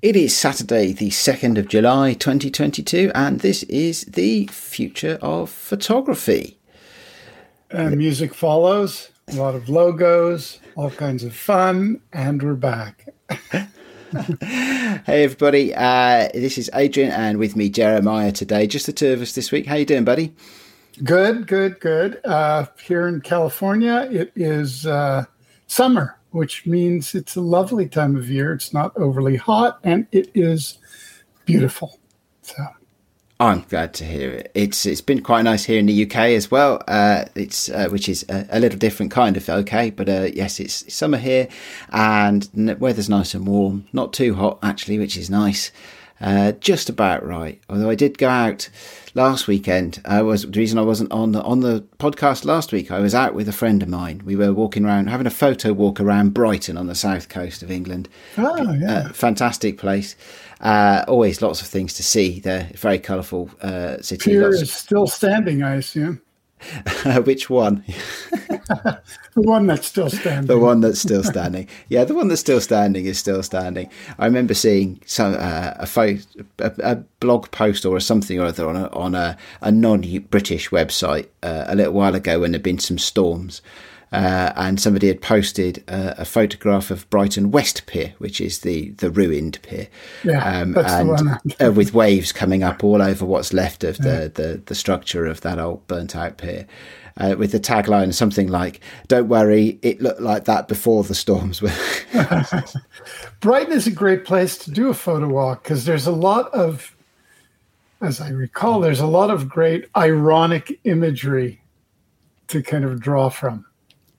It is Saturday, the 2nd of July 2022, and this is the future of photography. Music follows, a lot of logos, all kinds of fun, and we're back. Hey everybody, this is Adrian, and with me Jeremiah today, just the two of us this week. How you doing, buddy? Good. Here in California, it is summer, which means it's a lovely time of year. It's not overly hot, and it is beautiful. So I'm glad to hear it. It's been quite nice here in the UK as well. Which is a little different kind of okay, but yes, it's summer here, and the weather's nice and warm. Not too hot actually, which is nice. Just about right. Although I did go out last weekend. The reason I wasn't on the podcast last week, I was out with a friend of mine. We were walking around, having a photo walk around Brighton on the south coast of England. Oh, yeah. Fantastic place. Always lots of things to see there. Very colourful city. Pier is still standing, I assume. Which one? The one that's still standing. Yeah, the one that's still standing is still standing. I remember seeing some a blog post or something or other on a non-British website a little while ago when there'd been some storms, and somebody had posted a photograph of Brighton West Pier, which is the ruined pier, with waves coming up all over what's left of the structure of that old burnt out pier, with the tagline something like, "Don't worry, it looked like that before the storms were." Brighton is a great place to do a photo walk because there's a lot of, as I recall, there's a lot of great ironic imagery to kind of draw from.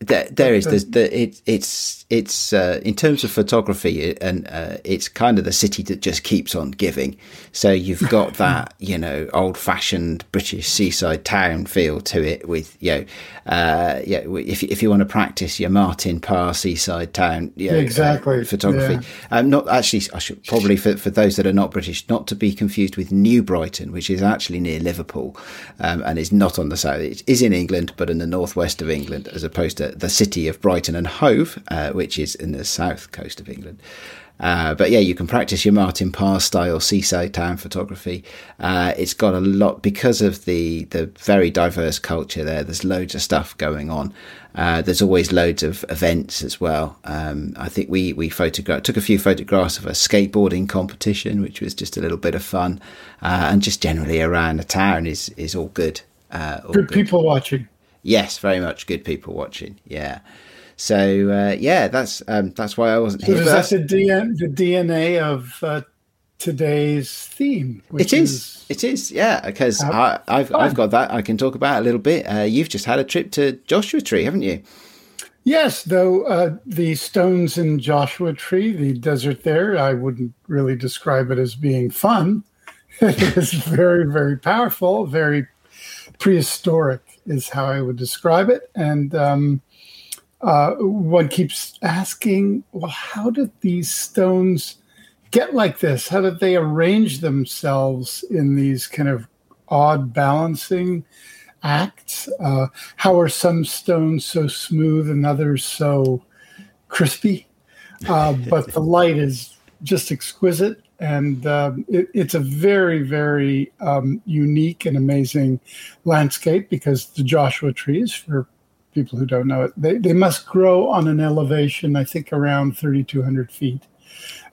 It's in terms of photography, and it's kind of the city that just keeps on giving. So you've got that, old-fashioned British seaside town feel to it. With if you want to practice your Martin Parr seaside town, exactly photography. Yeah. Not actually, I should probably for those that are not British, not to be confused with New Brighton, which is actually near Liverpool, and is not on the south. It is in England, but in the northwest of England, as opposed to the city of Brighton and Hove, which is in the south coast of England. But yeah, you can practice your Martin Parr style seaside town photography. It's got a lot because of the very diverse culture there. There's loads of stuff going on. There's always loads of events as well. I think we took a few photographs of a skateboarding competition, which was just a little bit of fun. And just generally around the town is all good. Good people watching. Yes, very much good people watching. Yeah, so that's why I wasn't here. That's the DNA of today's theme. It is. Yeah, because I've got that I can talk about a little bit. You've just had a trip to Joshua Tree, haven't you? Yes, though the stones in Joshua Tree, the desert there, I wouldn't really describe it as being fun. It is very, very powerful, very prehistoric is how I would describe it. And one keeps asking, well, how did these stones get like this? How did they arrange themselves in these kind of odd balancing acts? How are some stones so smooth and others so crispy? But the light is just exquisite. And it's a very, very unique and amazing landscape because the Joshua trees, for people who don't know it, they must grow on an elevation, I think, around 3,200 feet.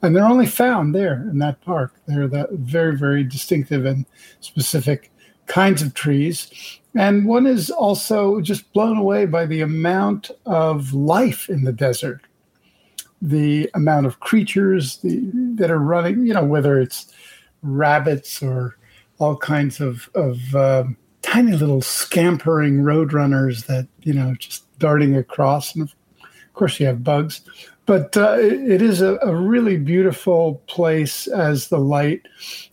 And they're only found there in that park. They're that very, very distinctive and specific kinds of trees. And one is also just blown away by the amount of life in the desert. The amount of creatures that are running, whether it's rabbits or all kinds of tiny little scampering roadrunners that, just darting across. And of course, you have bugs. But it is a really beautiful place as the light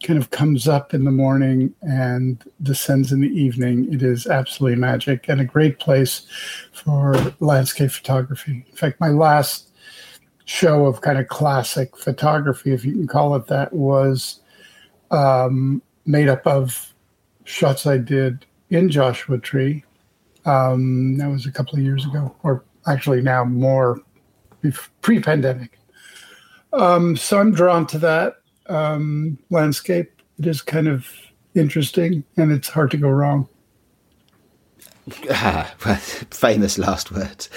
kind of comes up in the morning and descends in the evening. It is absolutely magic and a great place for landscape photography. In fact, my last show of kind of classic photography, if you can call it that, was made up of shots I did in Joshua Tree. That was a couple of years ago, or actually now more pre-pandemic. So I'm drawn to that. landscape. It is kind of interesting, and it's hard to go wrong. Well, famous last words.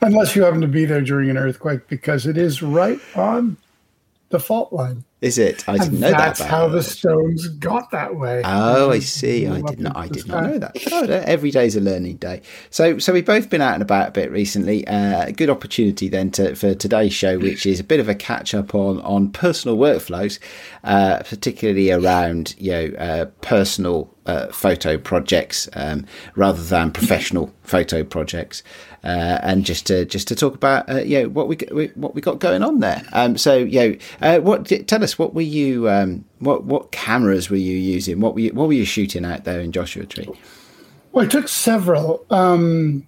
Unless you happen to be there during an earthquake, because it is right on the fault line. Is it? I didn't know that. That's how the stones got that way. Oh, I see. I did not know that. Oh, every day's a learning day. So we've both been out and about a bit recently. A good opportunity then for today's show, which is a bit of a catch up on personal workflows, particularly around personal photo projects rather than professional photo projects, and just to talk about what we got going on there. Tell us, what were you what cameras were you using? What were you shooting out there in Joshua Tree? Well, I took several in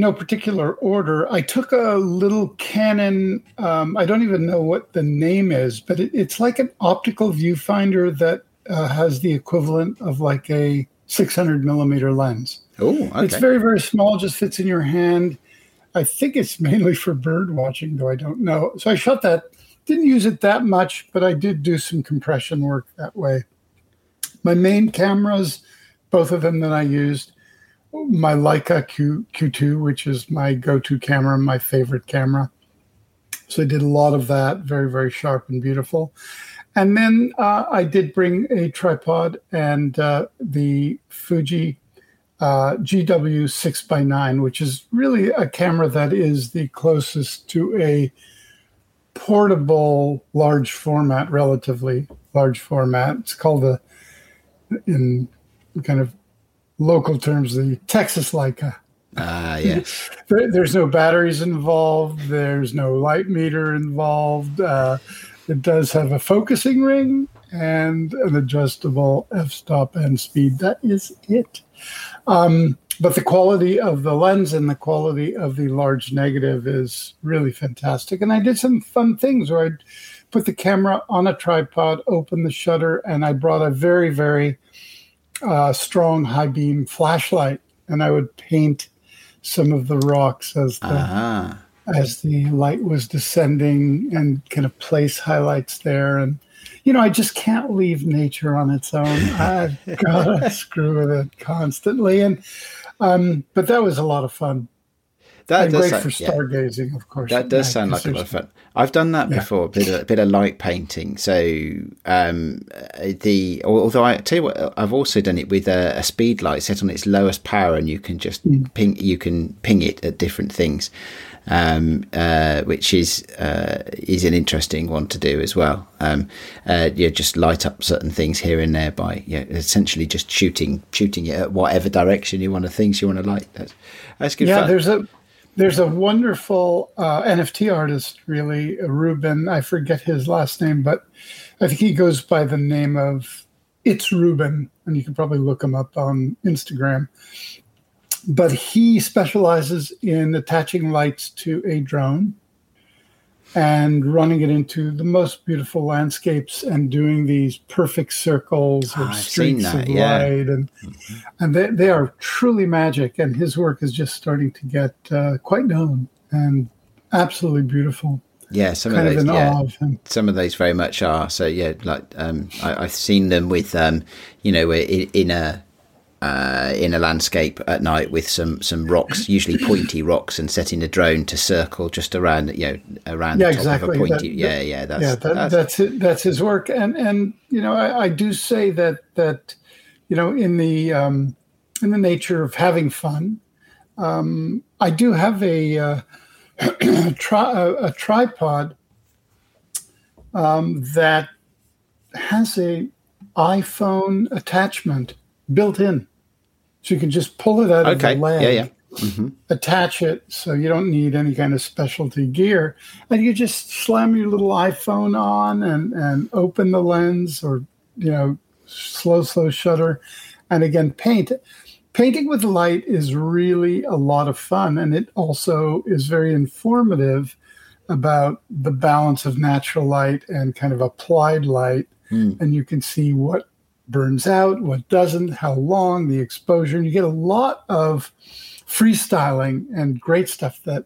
no particular order. I took a little Canon. I don't even know what the name is, but it's like an optical viewfinder that has the equivalent of like a 600 millimeter lens. Oh, okay. It's very, very small, just fits in your hand. I think it's mainly for bird watching, though I don't know. So I shot that. Didn't use it that much, but I did do some compression work that way. My main cameras, both of them that I used, my Leica Q2, which is my go-to camera, my favorite camera. So I did a lot of that, very, very sharp and beautiful. And then I did bring a tripod and the Fuji GW 6x9, which is really a camera that is the closest to a portable large format, relatively large format. It's called in kind of local terms, the Texas Leica. Yes. There's no batteries involved. There's no light meter involved. It does have a focusing ring and an adjustable f-stop and speed. That is it. But the quality of the lens and the quality of the large negative is really fantastic. And I did some fun things where I put the camera on a tripod, opened the shutter, and I brought a very, very strong high beam flashlight. And I would paint some of the rocks as the light was descending and kind of place highlights there. And, I just can't leave nature on its own. I've got to screw with it constantly. And but that was a lot of fun. That does great sound, for stargazing, of course. That does sound like a lot of fun. I've done that before, a bit of light painting. So although I tell you what, I've also done it with a speed light set on its lowest power, and you can just ping it at different things, which is an interesting one to do as well. Just light up certain things here and there by essentially just shooting it at whatever direction you want to light. That's good fun. There's a wonderful NFT artist, really, Ruben. I forget his last name, but I think he goes by the name of It's Ruben, and you can probably look him up on Instagram. But he specializes in attaching lights to a drone and running it into the most beautiful landscapes and doing these perfect circles of streaks of light. And they are truly magic. And his work is just starting to get quite known and absolutely beautiful. Yeah, some kind of those. Awe of him. Some of those very much are. So I've seen them with in a landscape at night with some rocks, usually pointy rocks, and setting the drone to circle just around the top of a pointy. That's it. That's his work, and I do say that in the nature of having fun, I do have a tripod that has an iPhone attachment built in. So you can just pull it out of the leg, attach it, so you don't need any kind of specialty gear. And you just slam your little iPhone on and open the lens or, slow shutter. And again, paint. Painting with light is really a lot of fun. And it also is very informative about the balance of natural light and kind of applied light. Mm. And you can see what burns out, what doesn't, how long, the exposure. And you get a lot of freestyling and great stuff that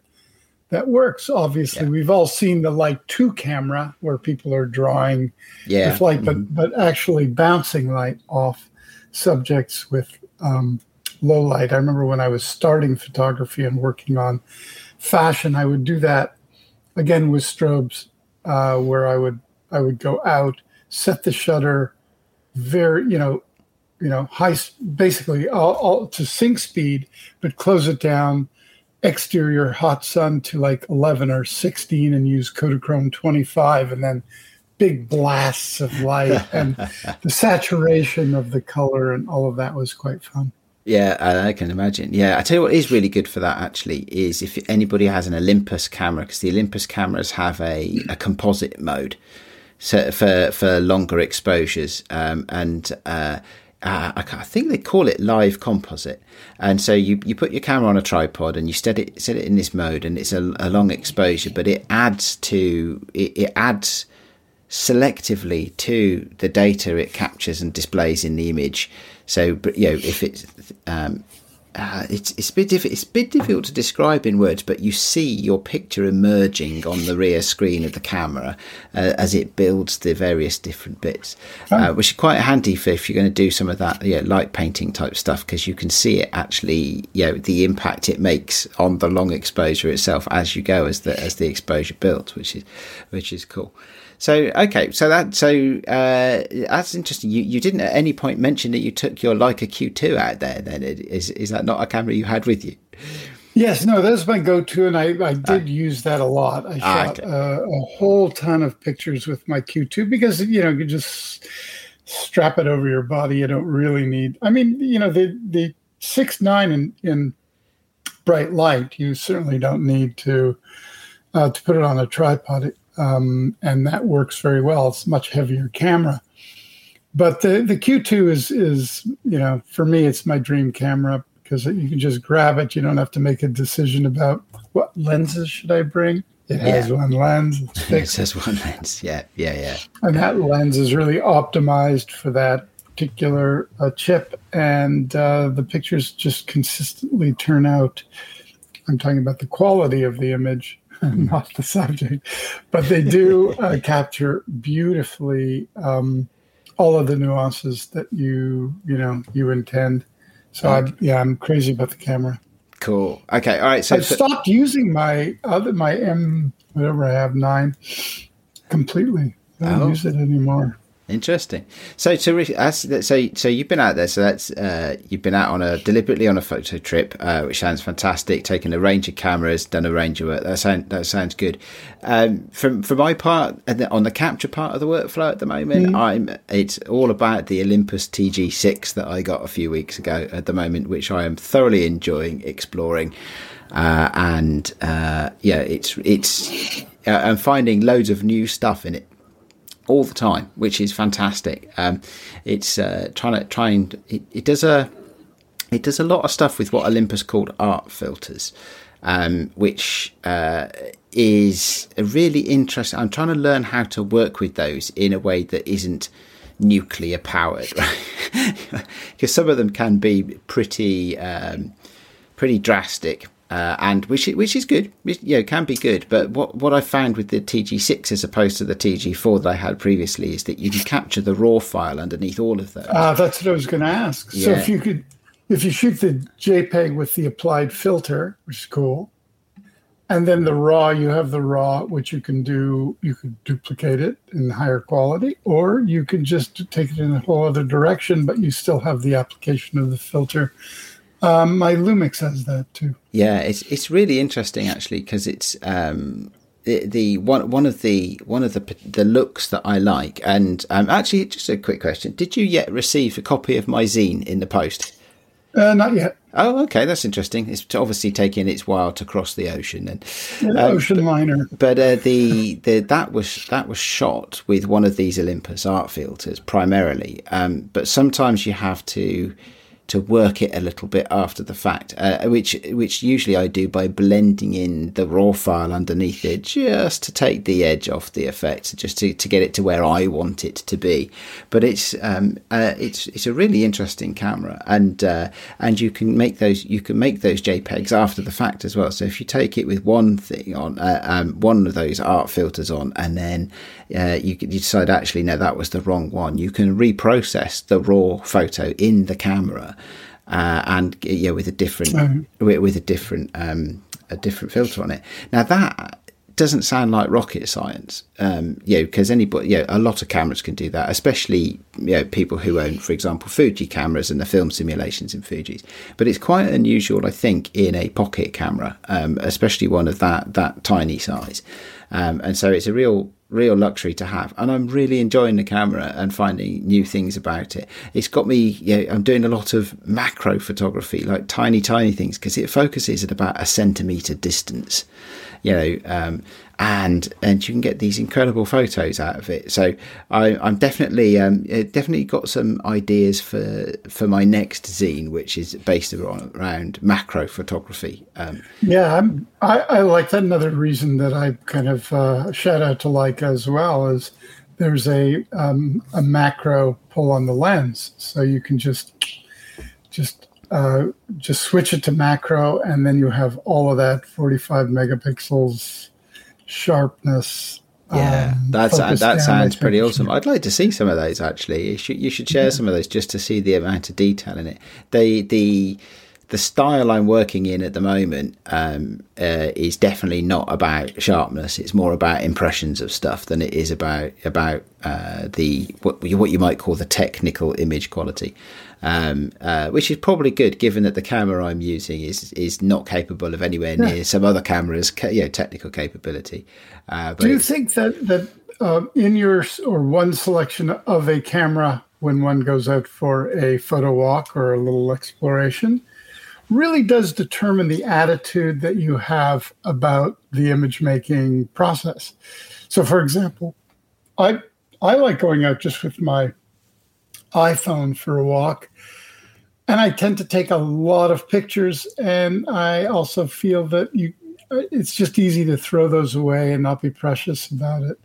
that works. Obviously, we've all seen the Light 2 camera where people are drawing with light, but actually bouncing light off subjects with low light. I remember when I was starting photography and working on fashion, I would do that again with strobes, where I would go out, set the shutter very, high, basically all to sync speed, but close it down, exterior hot sun to like 11 or 16 and use Kodachrome 25 and then big blasts of light and the saturation of the color and all of that was quite fun. Yeah, I can imagine. Yeah, I tell you what is really good for that actually is if anybody has an Olympus camera, because the Olympus cameras have a composite mode so for longer exposures, I think they call it live composite. And so you put your camera on a tripod and you set it in this mode, and it's a long exposure, but it adds to it adds selectively to the data it captures and displays in the image. So, but if it's a bit difficult to describe in words, but you see your picture emerging on the rear screen of the camera as it builds the various different bits, which is quite handy for if you're going to do some of that light painting type stuff, because you can see it actually, the impact it makes on the long exposure itself as you go, as the exposure builds, which is cool. So, okay, so that's interesting. You didn't at any point mention that you took your Leica Q2 out there then. Is that not a camera you had with you? Yes, no, that's my go-to, and I did use that a lot. I shot a whole ton of pictures with my Q2 because, you just strap it over your body. You don't really need... I mean, the 6.9 in bright light, you certainly don't need to put it on a tripod. And that works very well. It's a much heavier camera, but the Q2 is for me it's my dream camera because you can just grab it. You don't have to make a decision about what lenses should I bring. It has one lens. It's fixed. It has one lens. Yeah. And that lens is really optimized for that particular chip, and the pictures just consistently turn out. I'm talking about the quality of the image. Not the subject, but they do capture beautifully all of the nuances that you intend. So I'm crazy about the camera. Cool. Okay. All right. So I stopped using my my M whatever I have 9 completely. I don't use it anymore. Interesting. So you've been out there. So that's you've been out deliberately on a photo trip, which sounds fantastic. Taken a range of cameras, done a range of work. That sounds good. For my part, on the capture part of the workflow at the moment, it's all about the Olympus TG6 that I got a few weeks ago. At the moment, which I am thoroughly enjoying exploring, I'm finding loads of new stuff in it all the time, which is fantastic. It's it does a lot of stuff with what Olympus called art filters, which is a really interesting. I'm trying to learn how to work with those in a way that isn't nuclear powered, right? Because some of them can be pretty drastic. And which is good, can be good. But what I found with the TG6 as opposed to the TG4 that I had previously is that you can capture the raw file underneath all of those. That's what I was going to ask. Yeah. So if you shoot the JPEG with the applied filter, which is cool, and then the raw, you have the raw, which you can do. You could duplicate it in higher quality, or you can just take it in a whole other direction, but you still have the application of the filter. My Lumix has that too. Yeah, it's really interesting actually, because it's the looks that I like. And actually, just a quick question: did you yet receive a copy of my zine in the post? Not yet. Oh, okay, that's interesting. It's obviously taking its while to cross the ocean and ocean liner. But that was shot with one of these Olympus art filters primarily. But sometimes you have to to work it a little bit after the fact, which usually I do by blending in the raw file underneath it, just to take the edge off the effect, just to get it to where I want it to be. But it's a really interesting camera, and you can make those JPEGs after the fact as well. So if you take it with one thing on, one of those art filters on, and then you decide actually no, that was the wrong one, you can reprocess the raw photo in the camera. And yeah, with a different filter on it. Now that doesn't sound like rocket science, because anybody, a lot of cameras can do that, especially people who own, for example, Fuji cameras and the film simulations in Fujis. But it's quite unusual, I think, in a pocket camera, especially one of that tiny size, and so it's a real luxury to have, and I'm really enjoying the camera and finding new things about it. It's got me, I'm doing a lot of macro photography, like tiny things, because it focuses at about a centimetre distance, and you can get these incredible photos out of it. So I'm definitely got some ideas for my next zine, which is based around macro photography. I like that. Another reason that I kind of shout out to Leica as well is there's a macro pull on the lens, so you can just switch it to macro, and then you have all of that 45 megapixels sharpness. That sounds pretty awesome. I'd like to see some of those, actually. You should share some of those just to see the amount of detail in it. The style I'm working in at the moment is definitely not about sharpness. It's more about impressions of stuff than it is about what you might call the technical image quality, which is probably good given that the camera I'm using is not capable of anywhere near some other cameras' technical capability. Do you think that in your or one selection of a camera when one goes out for a photo walk or a little exploration really does determine the attitude that you have about the image making process? So, for example, I like going out just with my iPhone for a walk, and I tend to take a lot of pictures, and I also feel that it's just easy to throw those away and not be precious about it.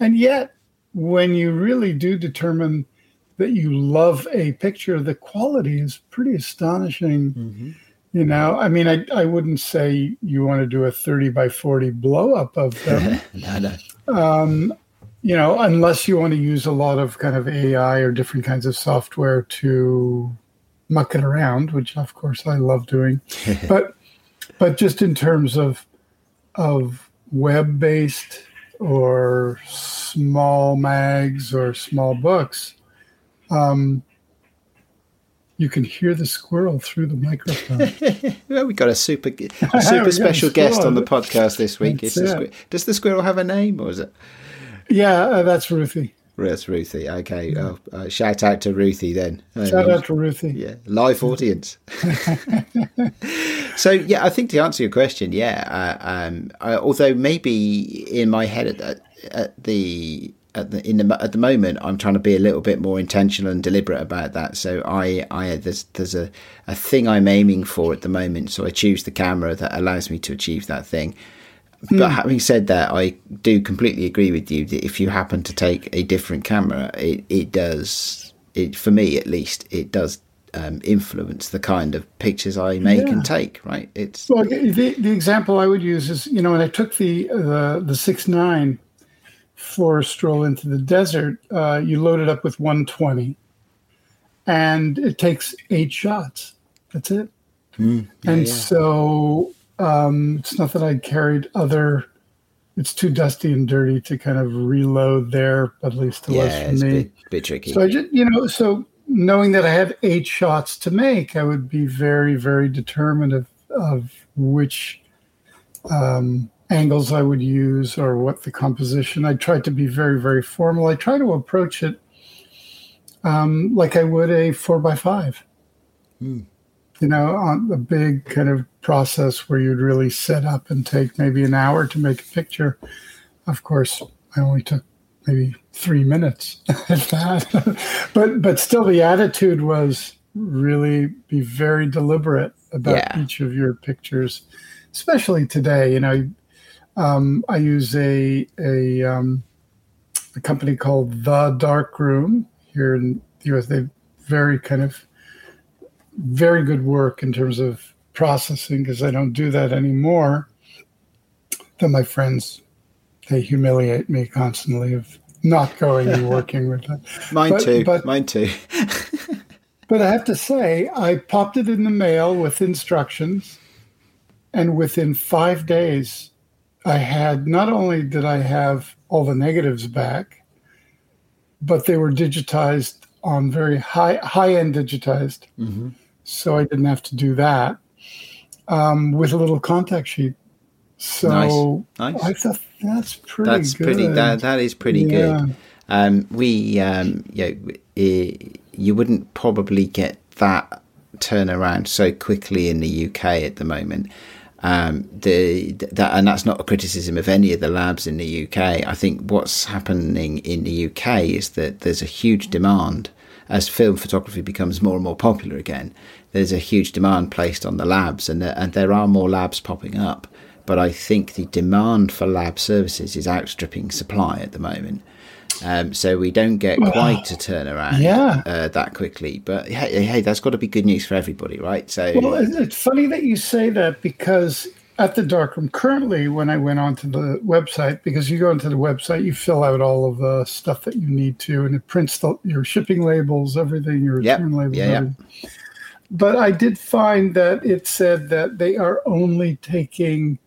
And yet, when you really do determine that you love a picture, the quality is pretty astonishing. Mm-hmm. I wouldn't say you want to do a 30x40 blow up of them. No. Unless you want to use a lot of kind of AI or different kinds of software to muck it around, which of course I love doing. but just in terms of web-based or small mags or small books, you can hear the squirrel through the microphone. Well, we got a super special guest on the podcast this week. Does the squirrel have a name, or is it? Yeah, that's Ruthie. That's Ruthie. Okay. Yeah. Oh, shout out to Ruthie then. Shout out to Ruthie. Yeah, live audience. So I think to answer your question, although maybe in my head at the moment, I'm trying to be a little bit more intentional and deliberate about that. So there's a thing I'm aiming for at the moment. So I choose the camera that allows me to achieve that thing. Mm. But having said that, I do completely agree with you that if you happen to take a different camera, it does, for me at least, it does influence the kind of pictures I make and take. Right? It's the example I would use is when I took the 6x9. For a stroll into the desert, you load it up with 120, and it takes 8 shots. That's it. So it's not that I'd carried other. It's too dusty and dirty to kind of reload there, at least it was for me. Yeah, it's a bit tricky. So I just, so knowing that I had 8 shots to make, I would be very, very determined of which. Angles I would use, or what the composition. I tried to be very, very formal. I try to approach it like I would a 4x5, on a big kind of process where you'd really set up and take maybe an hour to make a picture. Of course, I only took maybe 3 minutes at that. But still the attitude was, really be very deliberate about each of your pictures, especially today. You know, I use a company called The Dark Room here in the U.S. They've very kind of very good work in terms of processing, because I don't do that anymore. Then my friends, they humiliate me constantly of not going and working with them. Mine too. But I have to say, I popped it in the mail with instructions, and within 5 days, I had, not only did I have all the negatives back, but they were digitized on very high-end digitized. Mm-hmm. So I didn't have to do that with a little contact sheet. So nice. I thought that's pretty good. That is pretty good. You wouldn't probably get that turnaround so quickly in the UK at the moment. And that's not a criticism of any of the labs in the UK. I think what's happening in the UK is that there's a huge demand as film photography becomes more and more popular again. There's a huge demand placed on the labs, and there are more labs popping up. But I think the demand for lab services is outstripping supply at the moment. So we don't get quite a turnaround that quickly. But hey, that's got to be good news for everybody, right? So, it's funny that you say that, because at the Darkroom, currently when I went onto the website, because you go onto the website, you fill out all of the stuff that you need to, and it prints your shipping labels, everything, your return labels. Yeah. But I did find that it said that they are only taking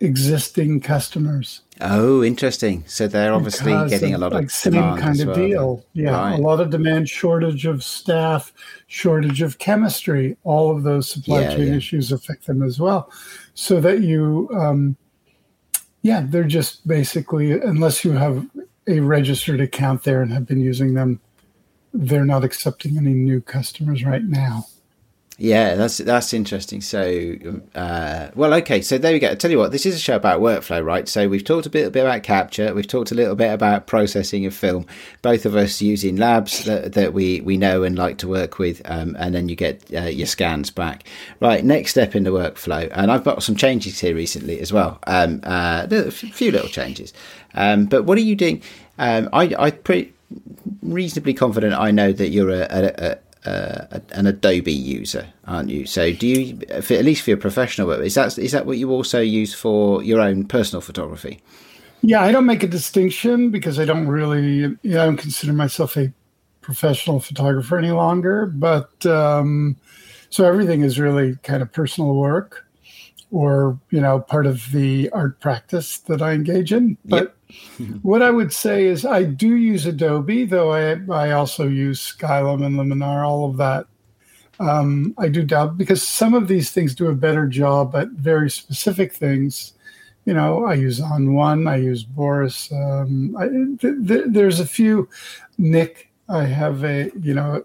existing customers. Oh, interesting. So they're obviously getting a lot of demand, same kind of deal. Yeah, right. A lot of demand, shortage of staff, shortage of chemistry. All of those supply chain issues affect them as well. So that you, they're just basically, unless you have a registered account there and have been using them, they're not accepting any new customers right now. Yeah, that's interesting. So, so there we go. I tell you what, this is a show about workflow, right? So we've talked a bit about capture. We've talked a little bit about processing of film, both of us using labs that we know and like to work with, and then you get your scans back. Right, next step in the workflow. And I've got some changes here recently as well, a few little changes. But what are you doing? I'm pretty reasonably confident I know that you're an Adobe user, aren't you? So do you, at least for your professional work, is that what you also use for your own personal photography? Yeah, I don't make a distinction, because I don't really, I don't consider myself a professional photographer any longer. But so everything is really kind of personal work, or part of the art practice that I engage in. But what I would say is I do use Adobe, though I also use Skylum and Luminar, all of that. I do doubt, because some of these things do a better job at very specific things. I use On One, I use Boris. There's a few. Nick, I have a good.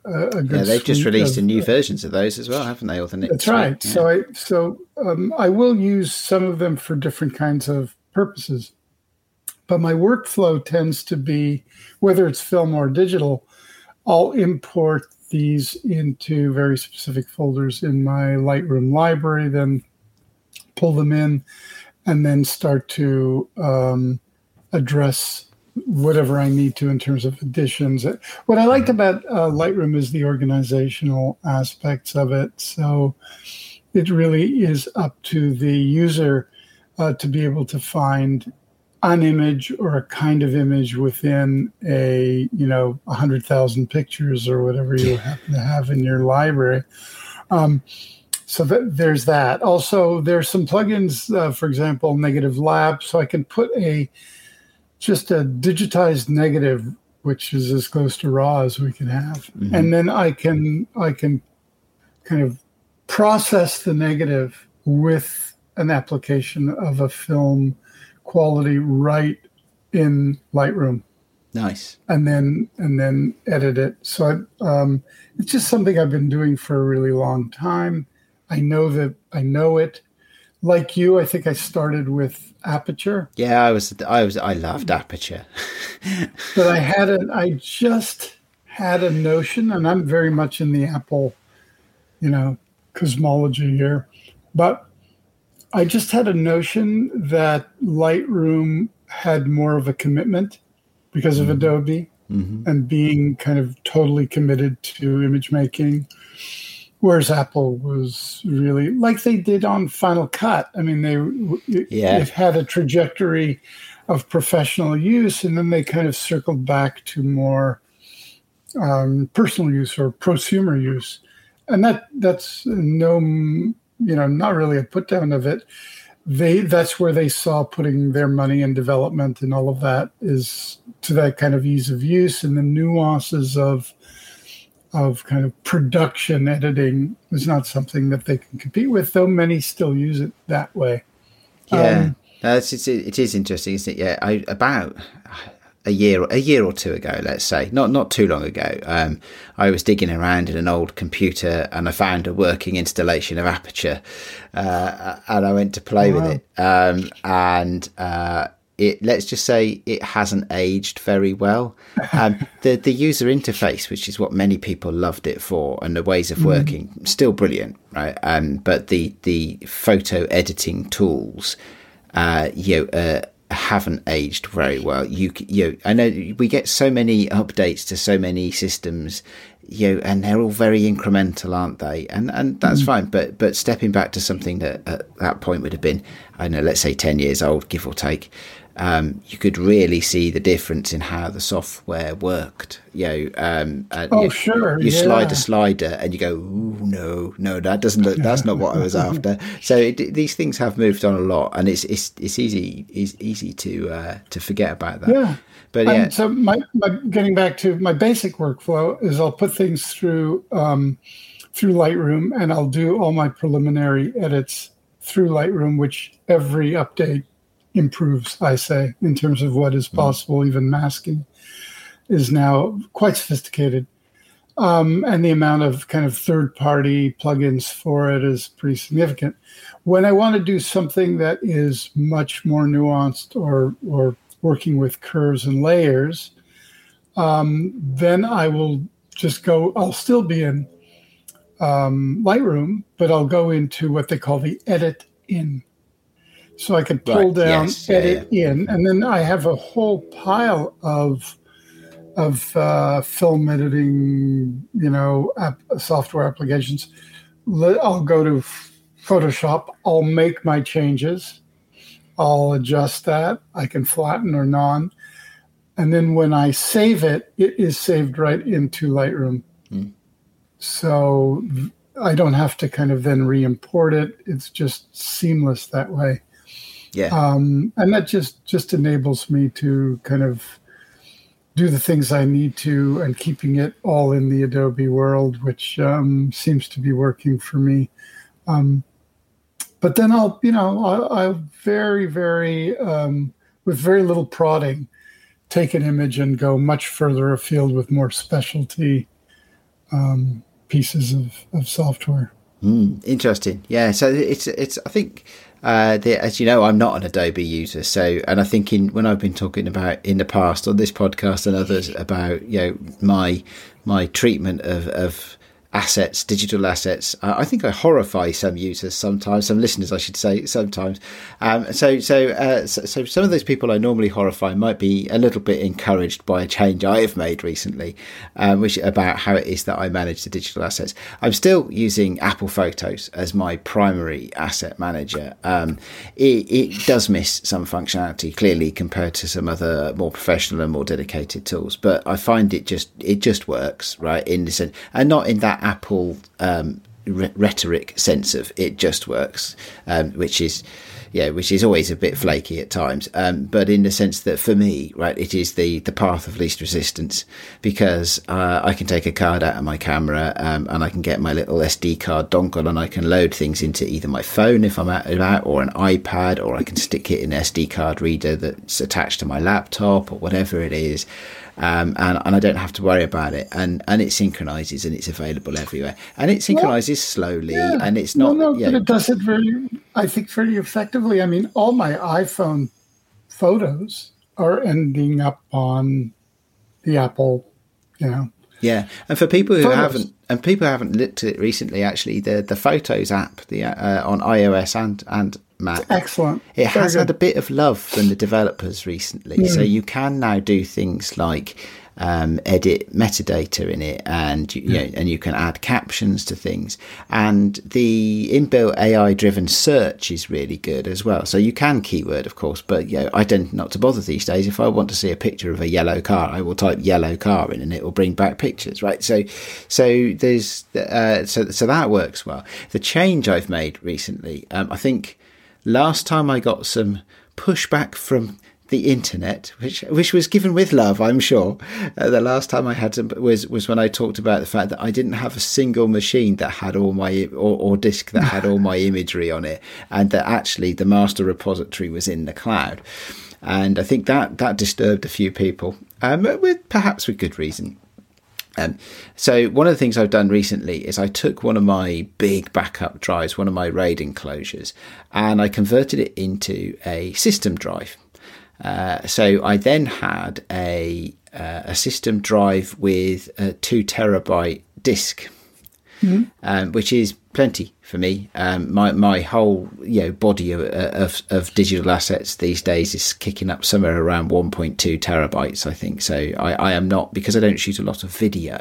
Yeah, they've just released new versions of those as well, haven't they? Or the Nick, that's right. Yeah. So I will use some of them for different kinds of purposes. But my workflow tends to be, whether it's film or digital, I'll import these into very specific folders in my Lightroom library, then pull them in, and then start to address whatever I need to in terms of additions. What I liked about Lightroom is the organizational aspects of it. So it really is up to the user to be able to find an image or a kind of image within 100,000 pictures or whatever you happen to have in your library. So there's that. Also, there's some plugins, for example, Negative Lab. So I can put just a digitized negative, which is as close to raw as we can have, and then I can kind of process the negative with an application of a film quality right in Lightroom. Nice. And then edit it. So it's just something I've been doing for a really long time. I know it. Like you, I think I started with Aperture. Yeah, I loved Aperture. But I had a notion, and I'm very much in the Apple, cosmology here, but I just had a notion that Lightroom had more of a commitment because of Adobe and being kind of totally committed to image making, whereas Apple was really, like they did on Final Cut. I mean, it had a trajectory of professional use, and then they kind of circled back to more personal use or prosumer use. And that's no, not really a put down of it. That's where they saw putting their money in development and all of that is to that kind of ease of use, and the nuances of kind of production editing is not something that they can compete with, though many still use it that way. It is interesting, isn't it? Yeah, about a year or two ago, let's say, not too long ago, I was digging around in an old computer and I found a working installation of Aperture, and I went to play with it, it, let's just say, it hasn't aged very well. The user interface, which is what many people loved it for, and the ways of working, still brilliant, right? But the photo editing tools, haven't aged very well. I know we get so many updates to so many systems, and they're all very incremental, aren't they? And that's fine. But stepping back to something that at that point would have been, I know, let's say 10 years old, give or take, you could really see the difference in how the software worked. You slide a slider and you go, "Ooh, no, that doesn't look. That's not what I was after." So these things have moved on a lot, and it's easy to forget about that. Yeah, but yeah. So my getting back to my basic workflow is I'll put things through Lightroom, and I'll do all my preliminary edits through Lightroom, which every update improves, I say, in terms of what is possible. Even masking is now quite sophisticated. And the amount of kind of third-party plugins for it is pretty significant. When I want to do something that is much more nuanced or working with curves and layers, then I will just go, I'll still be in Lightroom, but I'll go into what they call the edit in. So I could pull down, edit in, and then I have a whole pile of film editing, software applications. I'll go to Photoshop. I'll make my changes. I'll adjust that. I can flatten or non. And then when I save it, it is saved right into Lightroom. So I don't have to kind of then re-import it. It's just seamless that way. Yeah. And that just enables me to kind of do the things I need to, and keeping it all in the Adobe world, which seems to be working for me. But then I'll, I'll very, very, with very little prodding, take an image and go much further afield with more specialty pieces of software. Interesting. Yeah. So it's I think, as you know, I'm not an Adobe user. So, and I think when I've been talking about in the past on this podcast and others about, my treatment of assets, digital assets, I think I horrify some users sometimes, some listeners, I should say sometimes. So some of those people I normally horrify might be a little bit encouraged by a change I have made recently, which about how it is that I manage the digital assets. I'm still using Apple Photos as my primary asset manager. It does miss some functionality, clearly, compared to some other more professional and more dedicated tools, but I find it just works, right? In the sense, and not in that Apple rhetoric sense of it just works, which is always a bit flaky at times, but in the sense that for me, right, it is the path of least resistance, because I can take a card out of my camera, and I can get my little SD card dongle, and I can load things into either my phone if I'm out and about, or an iPad, or I can stick it in an SD card reader that's attached to my laptop or whatever it is. And I don't have to worry about it, and it synchronizes, and it's available everywhere, and it synchronizes slowly, and it's not. But it does it very, I think, very effectively. I mean, all my iPhone photos are ending up on the Apple, Yeah, and for people who haven't looked at it recently, actually, the Photos app, the on iOS and Mac, excellent. It has had a bit of love from the developers recently, so you can now do things like edit metadata in it, and you know, and you can add captions to things. And the inbuilt AI-driven search is really good as well. So you can keyword, of course, but you know, I tend not to bother these days. If I want to see a picture of a yellow car, I will type "yellow car" in, and it will bring back pictures, right? So there's so that works well. The change I've made recently, I think last time I got some pushback from the internet, which was given with love, I'm sure. The last time I had some was when I talked about the fact that I didn't have a single machine that had all my or disk that had all my imagery on it, and that actually the master repository was in the cloud. And I think that disturbed a few people, with perhaps with good reason. So one of the things I've done recently is I took one of my big backup drives, one of my RAID enclosures, and I converted it into a system drive. So I then had a system drive with a 2 terabyte disk, which is plenty for me. My whole body of digital assets these days is kicking up somewhere around 1.2 terabytes, I think. So I am not, because I don't shoot a lot of video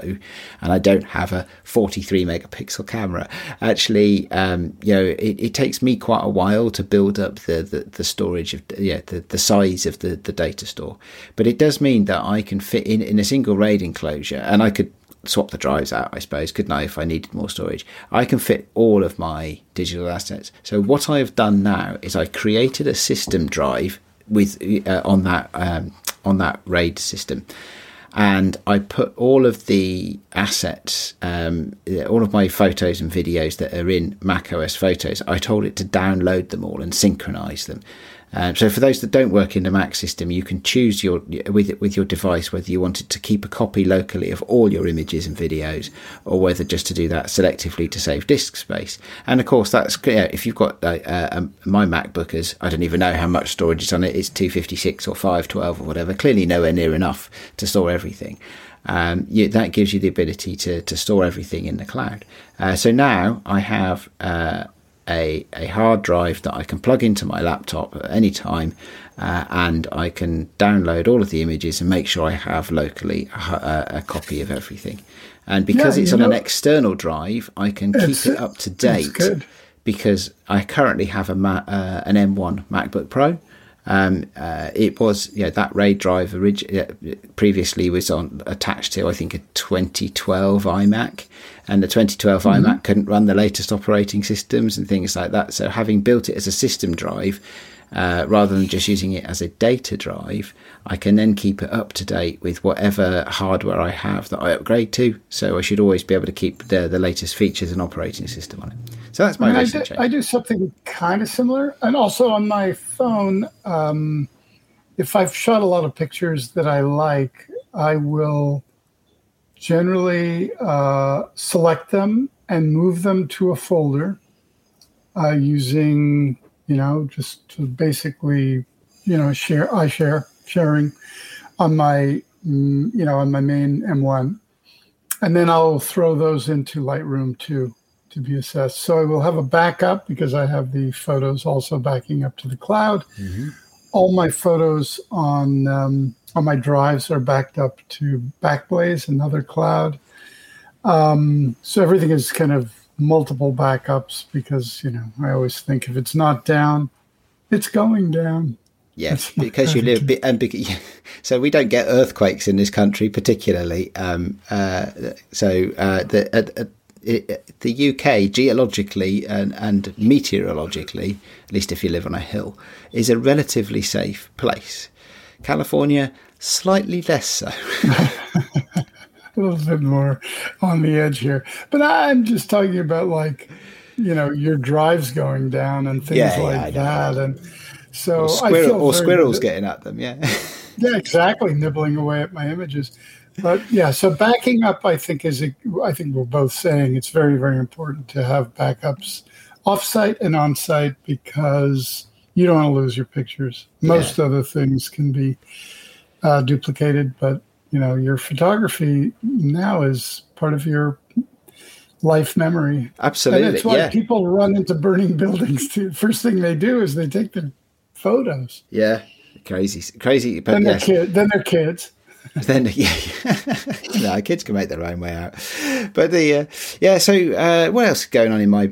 and I don't have a 43 megapixel camera. Actually, it takes me quite a while to build up the storage of the size of the data store. But it does mean that I can fit in a single RAID enclosure, and I could swap the drives out, I suppose, couldn't I, if I needed more storage. I can fit all of my digital assets. So what I've done now is I created a system drive with on that RAID system, and I put all of the assets, all of my photos and videos that are in macOS Photos. I told it to download them all and synchronize them. So for those that don't work in the Mac system, you can choose with your device whether you want it to keep a copy locally of all your images and videos, or whether just to do that selectively to save disk space. And of course, that's if you've got my MacBook is, I don't even know how much storage is on it. It's 256 or 512 or whatever. Clearly nowhere near enough to store everything. That gives you the ability to store everything in the cloud. So now I have a hard drive that I can plug into my laptop at any time, and I can download all of the images and make sure I have locally a copy of everything. And because it's on an external drive, I can keep it up to date, because I currently have an M1 MacBook Pro. It was that RAID drive previously was attached to, I think, a 2012 iMac, and the 2012 iMac couldn't run the latest operating systems and things like that. So having built it as a system drive, rather than just using it as a data drive, I can then keep it up to date with whatever hardware I have that I upgrade to. So I should always be able to keep the latest features and operating system on it. So that's my recent change. I do something kind of similar. And also on my phone, if I've shot a lot of pictures that I like, I will generally select them and move them to a folder using... just to basically, sharing on my, on my main M1. And then I'll throw those into Lightroom too, to be assessed. So I will have a backup, because I have the photos also backing up to the cloud. Mm-hmm. All my photos on my drives are backed up to Backblaze, another cloud. So everything is kind of multiple backups, because I always think if it's not down, it's going down. Yes, because you live so we don't get earthquakes in this country particularly. The UK geologically and meteorologically, at least if you live on a hill, is a relatively safe place. California, slightly less so. A little bit more on the edge here, but I'm just talking about your drives going down and things that, and so squirrels getting at them, exactly, nibbling away at my images. But so backing up, I think we're both saying it's very, very important to have backups offsite and onsite, because you don't want to lose your pictures. Most other things can be duplicated, but you know, your photography now is part of your life memory. Absolutely. And that's why people run into burning buildings too. First thing they do is they take their photos. Yeah. Crazy. But then they're kids. Then no, kids can make their own way out. But so what else is going on in my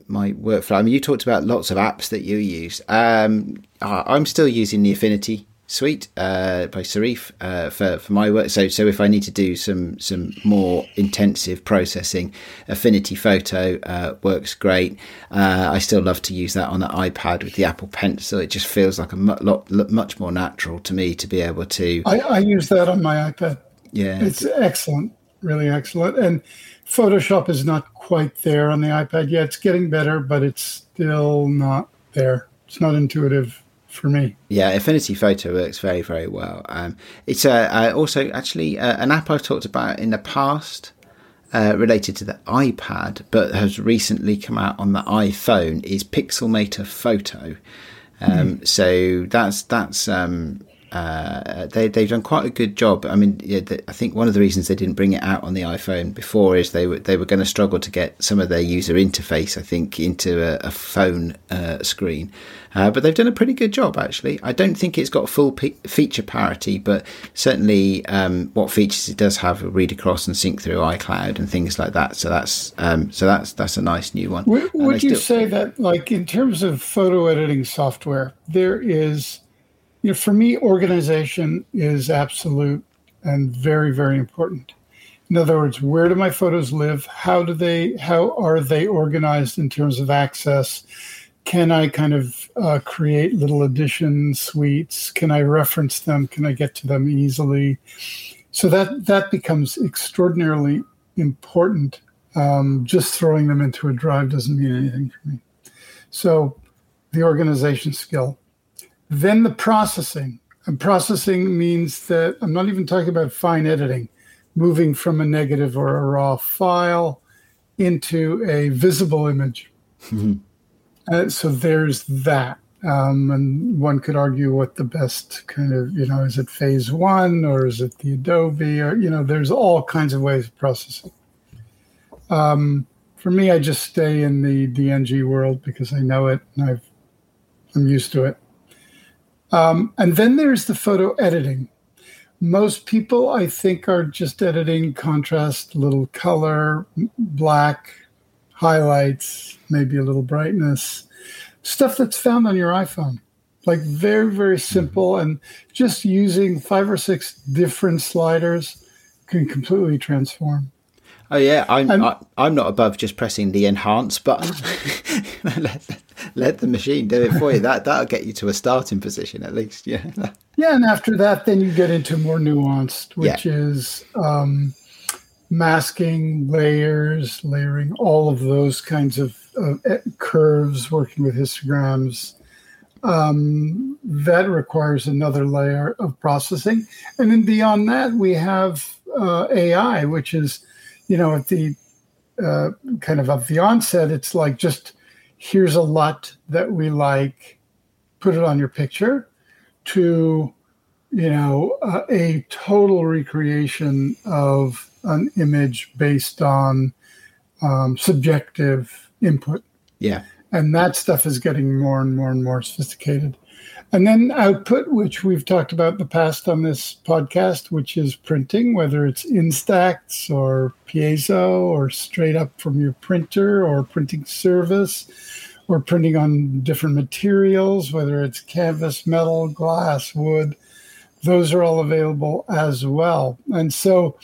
workflow? I mean, you talked about lots of apps that you use. I'm still using the Affinity Suite by Serif for my work. So if I need to do some more intensive processing, Affinity Photo works great. I still love to use that on the iPad with the Apple Pencil. It just feels like a much more natural to me to be able to. I use that on my iPad. Yeah, it's excellent, really excellent. And Photoshop is not quite there on the iPad yet. It's getting better, but it's still not there. It's not intuitive for me. Yeah, Affinity Photo works very, very well. It's also actually an app I've talked about in the past related to the iPad, but has recently come out on the iPhone, is Pixelmator Photo. So that's they've done quite a good job. I mean, I think one of the reasons they didn't bring it out on the iPhone before is they were going to struggle to get some of their user interface, I think, into a phone screen. But they've done a pretty good job, actually. I don't think it's got full feature parity, but certainly what features it does have are read across and sync through iCloud and things like that. So that's a nice new one. Would you say that, like, in terms of photo editing software, there is... You know, for me, organization is absolute and very, very important. In other words, where do my photos live? How are they organized in terms of access? Can I kind of create little addition suites? Can I reference them? Can I get to them easily? So that becomes extraordinarily important. Just throwing them into a drive doesn't mean anything for me. So the organization skill. Then the processing. And processing means that I'm not even talking about fine editing, moving from a negative or a raw file into a visible image. Mm-hmm. So there's that. And one could argue what the best kind of, you know, is it phase one or is it the Adobe? Or, you know, there's all kinds of ways of processing. For me, I just stay in the DNG world because I know it and I'm used to it. And then there's the photo editing. Most people, I think, are just editing contrast, a little color, black, highlights, maybe a little brightness, stuff that's found on your iPhone, like very, very simple. And just using 5 or 6 different sliders can completely transform. Oh, yeah, I'm not above just pressing the enhance button. Let the machine do it for you. That'll get you to a starting position at least. Yeah. Yeah, and after that, then you get into more nuanced, which is masking, layers, layering, all of those kinds of curves, working with histograms. That requires another layer of processing. And then beyond that, we have AI, which is, you know, at the kind of the onset, it's like just... Here's a LUT that we like, put it on your picture, to, you know, a total recreation of an image based on subjective input. Yeah. And that stuff is getting more and more and more sophisticated. And then output, which we've talked about in the past on this podcast, which is printing, whether it's Instax or piezo or straight up from your printer or printing service or printing on different materials, whether it's canvas, metal, glass, wood. Those are all available as well. And so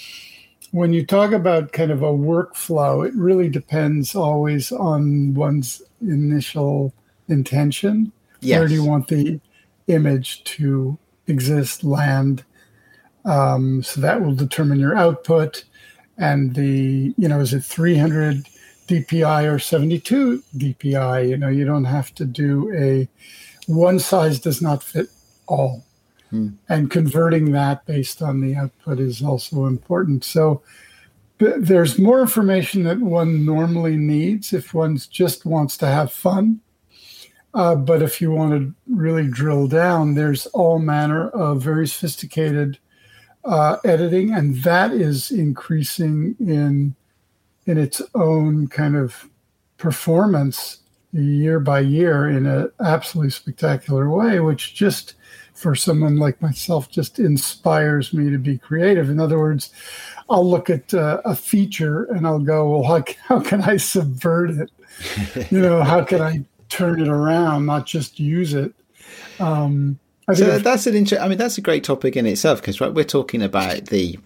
when you talk about kind of a workflow, it really depends always on one's initial intention. Yes. Where do you want the image to exist, land? So that will determine your output and the, you know, is it 300 DPI or 72 DPI? You know, you don't have to do one size does not fit all. Hmm. And converting that based on the output is also important. So there's more information that one normally needs if one just wants to have fun. But if you want to really drill down, there's all manner of very sophisticated editing, and that is increasing in its own kind of performance year by year in an absolutely spectacular way, which just for someone like myself just inspires me to be creative. In other words, I'll look at a feature and I'll go, well, how can I subvert it? You know, how can I turn it around, not just use it? So that's an interesting, I mean, that's a great topic in itself, because right, we're talking about the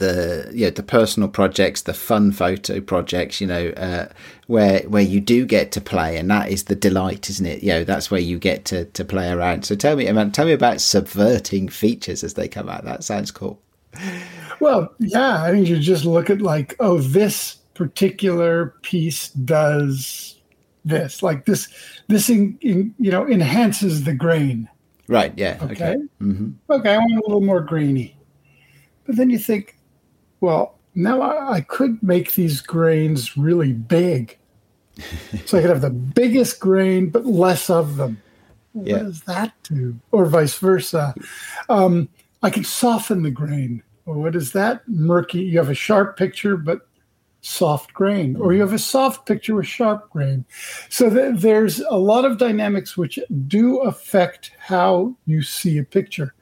you know, the personal projects, the fun photo projects, you know, where you do get to play, and that is the delight, isn't it? You know, that's where you get to play around. So tell me about subverting features as they come out. That sounds cool. Well, yeah, I mean, you just look at like, oh, this particular piece does this, like this you know, enhances the grain. Right. Yeah. Okay. Mm-hmm. Okay. I want a little more grainy, but then you think, well, now I could make these grains really big. So I could have the biggest grain, but less of them. What does that do? Or vice versa. I can soften the grain. Or what is that? Murky. You have a sharp picture, but soft grain. Or you have a soft picture with sharp grain. So there's a lot of dynamics which do affect how you see a picture.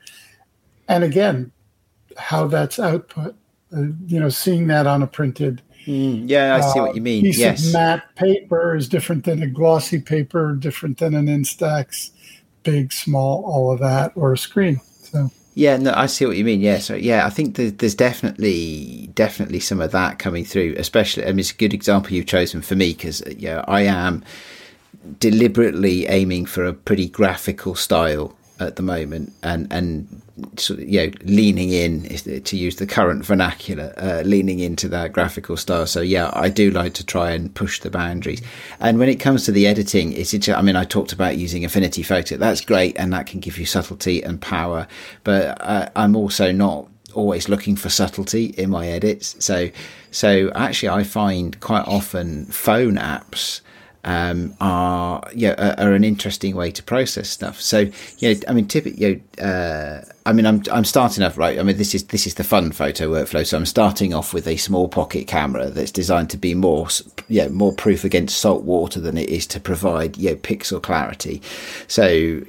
And again, how that's output. You know, seeing that on a printed I see what you mean. Piece of matte paper is different than a glossy paper, different than an Instax, big, small, all of that, or a screen. So yeah, no, I see what you mean. Yeah, so yeah, I think there's definitely some of that coming through. Especially, I mean, it's a good example you've chosen for me, because yeah, I am deliberately aiming for a pretty graphical style at the moment, and sort of, you know, leaning in, to use the current vernacular, leaning into that graphical style. So yeah, I do like to try and push the boundaries. And when it comes to the editing, I mean, I talked about using Affinity Photo. That's great, and that can give you subtlety and power, but I'm also not always looking for subtlety in my edits. So actually I find quite often phone apps are an interesting way to process stuff. So you know, I mean, typically, I mean, I'm starting off right. I mean, this is the fun photo workflow. So I'm starting off with a small pocket camera that's designed to be more proof against salt water than it is to provide pixel clarity. So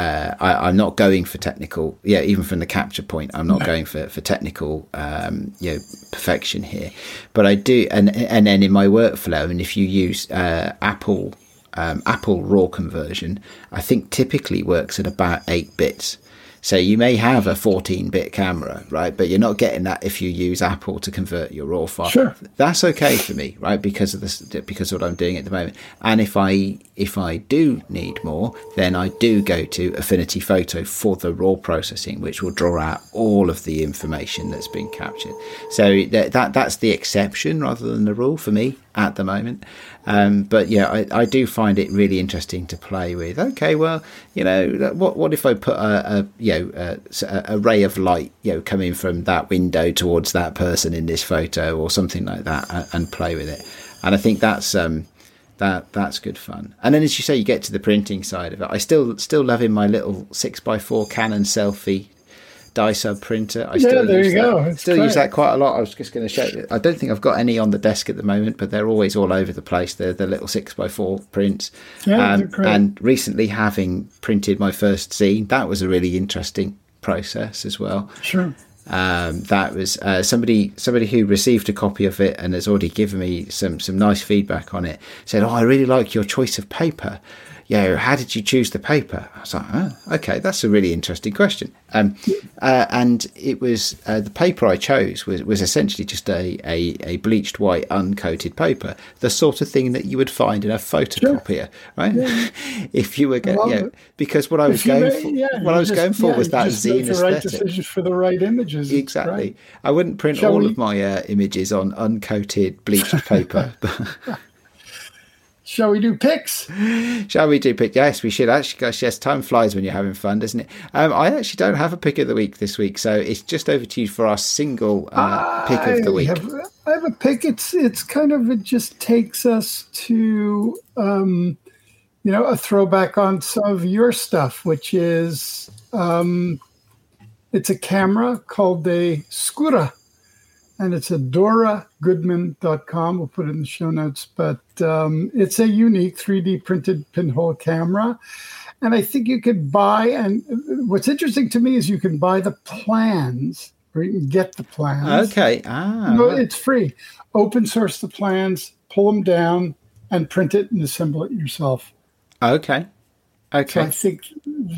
I'm not going for technical. Yeah, even from the capture point, I'm not going for technical perfection here. But I do, and then in my workflow, and if you use Apple raw conversion, I think typically works at about 8 bits. So you may have a 14-bit camera, right? But you're not getting that if you use Apple to convert your raw file. Sure. That's okay for me, right? Because of what I'm doing at the moment. And if I do need more, then I do go to Affinity Photo for the raw processing, which will draw out all of the information that's been captured. So that's the exception rather than the rule for me at the moment. But yeah, I do find it really interesting to play with. Okay, well, you know, what if I put a ray of light, you know, coming from that window towards that person in this photo or something like that, and play with it. And I think that's good fun. And then, as you say, you get to the printing side of it. I still loving my little 6x4 Canon selfie die sub printer. I still use that quite a lot. I was just going to show you. I don't think I've got any on the desk at the moment, but they're always all over the place. They're the little 6x4 prints. Yeah, and recently, having printed my first scene, that was a really interesting process as well. Sure. That was somebody who received a copy of it and has already given me some nice feedback on it. Said, "Oh, I really like your choice of paper. Yeah, how did you choose the paper?" I was like, "Oh, okay, that's a really interesting question." And it was the paper I chose was essentially just a bleached white uncoated paper, the sort of thing that you would find in a photocopier, right? Yeah. If you were going, because what I was going for was that zine aesthetic. Right decision for the right images. Exactly. Right. I wouldn't print of my images on uncoated bleached paper. Shall we do pics? Yes, we should. Actually, gosh, yes, time flies when you're having fun, doesn't it? I actually don't have a pick of the week this week, so it's just over to you for our single pick of the week. I have a pick. It's kind of, it just takes us to, a throwback on some of your stuff, which is It's a camera called a Skura, and it's adoragoodman.com. We'll put it in the show notes, but it's a unique 3D printed pinhole camera. And I think you could buy, and what's interesting to me is you can buy the plans, or you can get the plans. Okay. Ah. No, it's free. Open source the plans, pull them down, and print it and assemble it yourself. Okay. Okay. So I think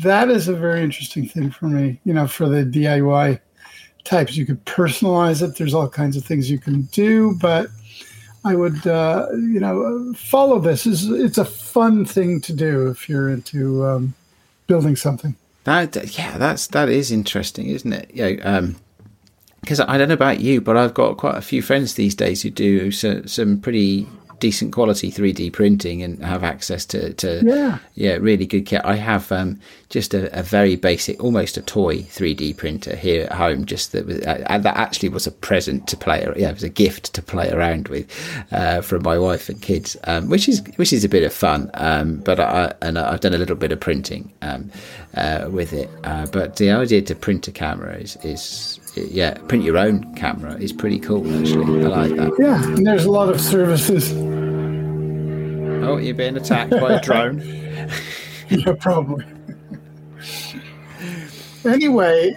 that is a very interesting thing for me, you know, for the DIY types. You could personalize it. There's all kinds of things you can do, but I would, you know, follow this. It's a fun thing to do if you're into building something. That is interesting, isn't it? Yeah, you know, because I don't know about you, but I've got quite a few friends these days who do some pretty decent quality 3D printing and have access to really good kit. I have just a very basic, almost a toy 3D printer here at home, just that actually was a present to play. Yeah, it was a gift to play around with from my wife and kids, which is a bit of fun. But I've done a little bit of printing with it. But the idea to print a camera is print your own camera is pretty cool, actually. I like that. Yeah, and there's a lot of services. Oh, you're being attacked by a drone. Yeah, probably. Anyway,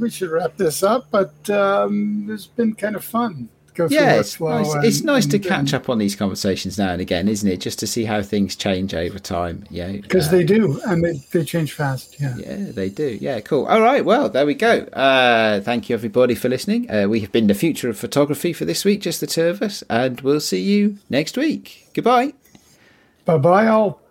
we should wrap this up, but it's been kind of fun. It's nice to catch up on these conversations now and again, isn't it? Just to see how things change over time. Yeah, because they do, and they change fast. Yeah, yeah, they do. Yeah, cool. All right, well, there we go. Thank you, everybody, for listening. We have been the Future of Photography for this week, just the two of us, and we'll see you next week. Goodbye. Bye, bye, all.